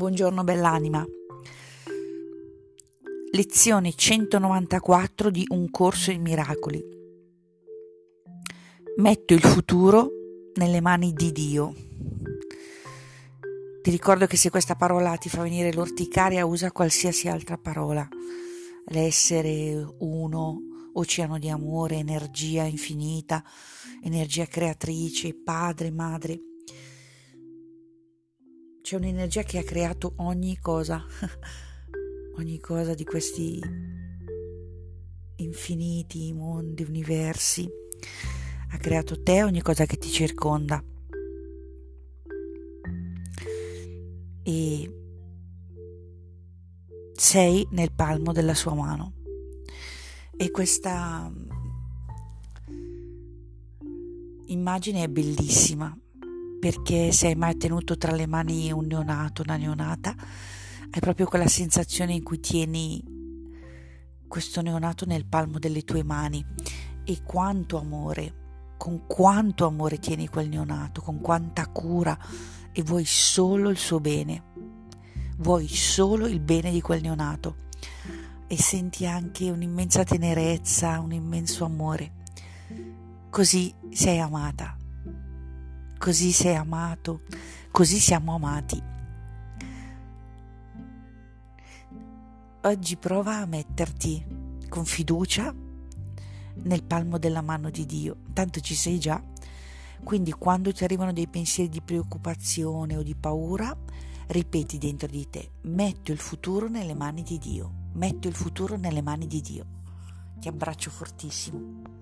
Buongiorno bell'anima. Lezione 194 di Un corso in miracoli. Metto il futuro nelle mani di Dio. Ti ricordo che se questa parola ti fa venire l'orticaria, usa qualsiasi altra parola. L'essere uno, oceano di amore, energia infinita, energia creatrice, padre, madre. C'è un'energia che ha creato ogni cosa di questi infiniti mondi, universi. Ha creato te, ogni cosa che ti circonda. E sei nel palmo della sua mano. E questa immagine è bellissima, perché se hai mai tenuto tra le mani un neonato, una neonata, hai proprio quella sensazione in cui tieni questo neonato nel palmo delle tue mani. E quanto amore, con quanto amore tieni quel neonato, con quanta cura, e vuoi solo il suo bene, vuoi solo il bene di quel neonato, e senti anche un'immensa tenerezza, un immenso amore. Così sei amata. Così sei amato, così siamo amati. Oggi prova a metterti con fiducia nel palmo della mano di Dio, tanto ci sei già. Quindi quando ti arrivano dei pensieri di preoccupazione o di paura, ripeti dentro di te: metto il futuro nelle mani di Dio, metto il futuro nelle mani di Dio. Ti abbraccio fortissimo.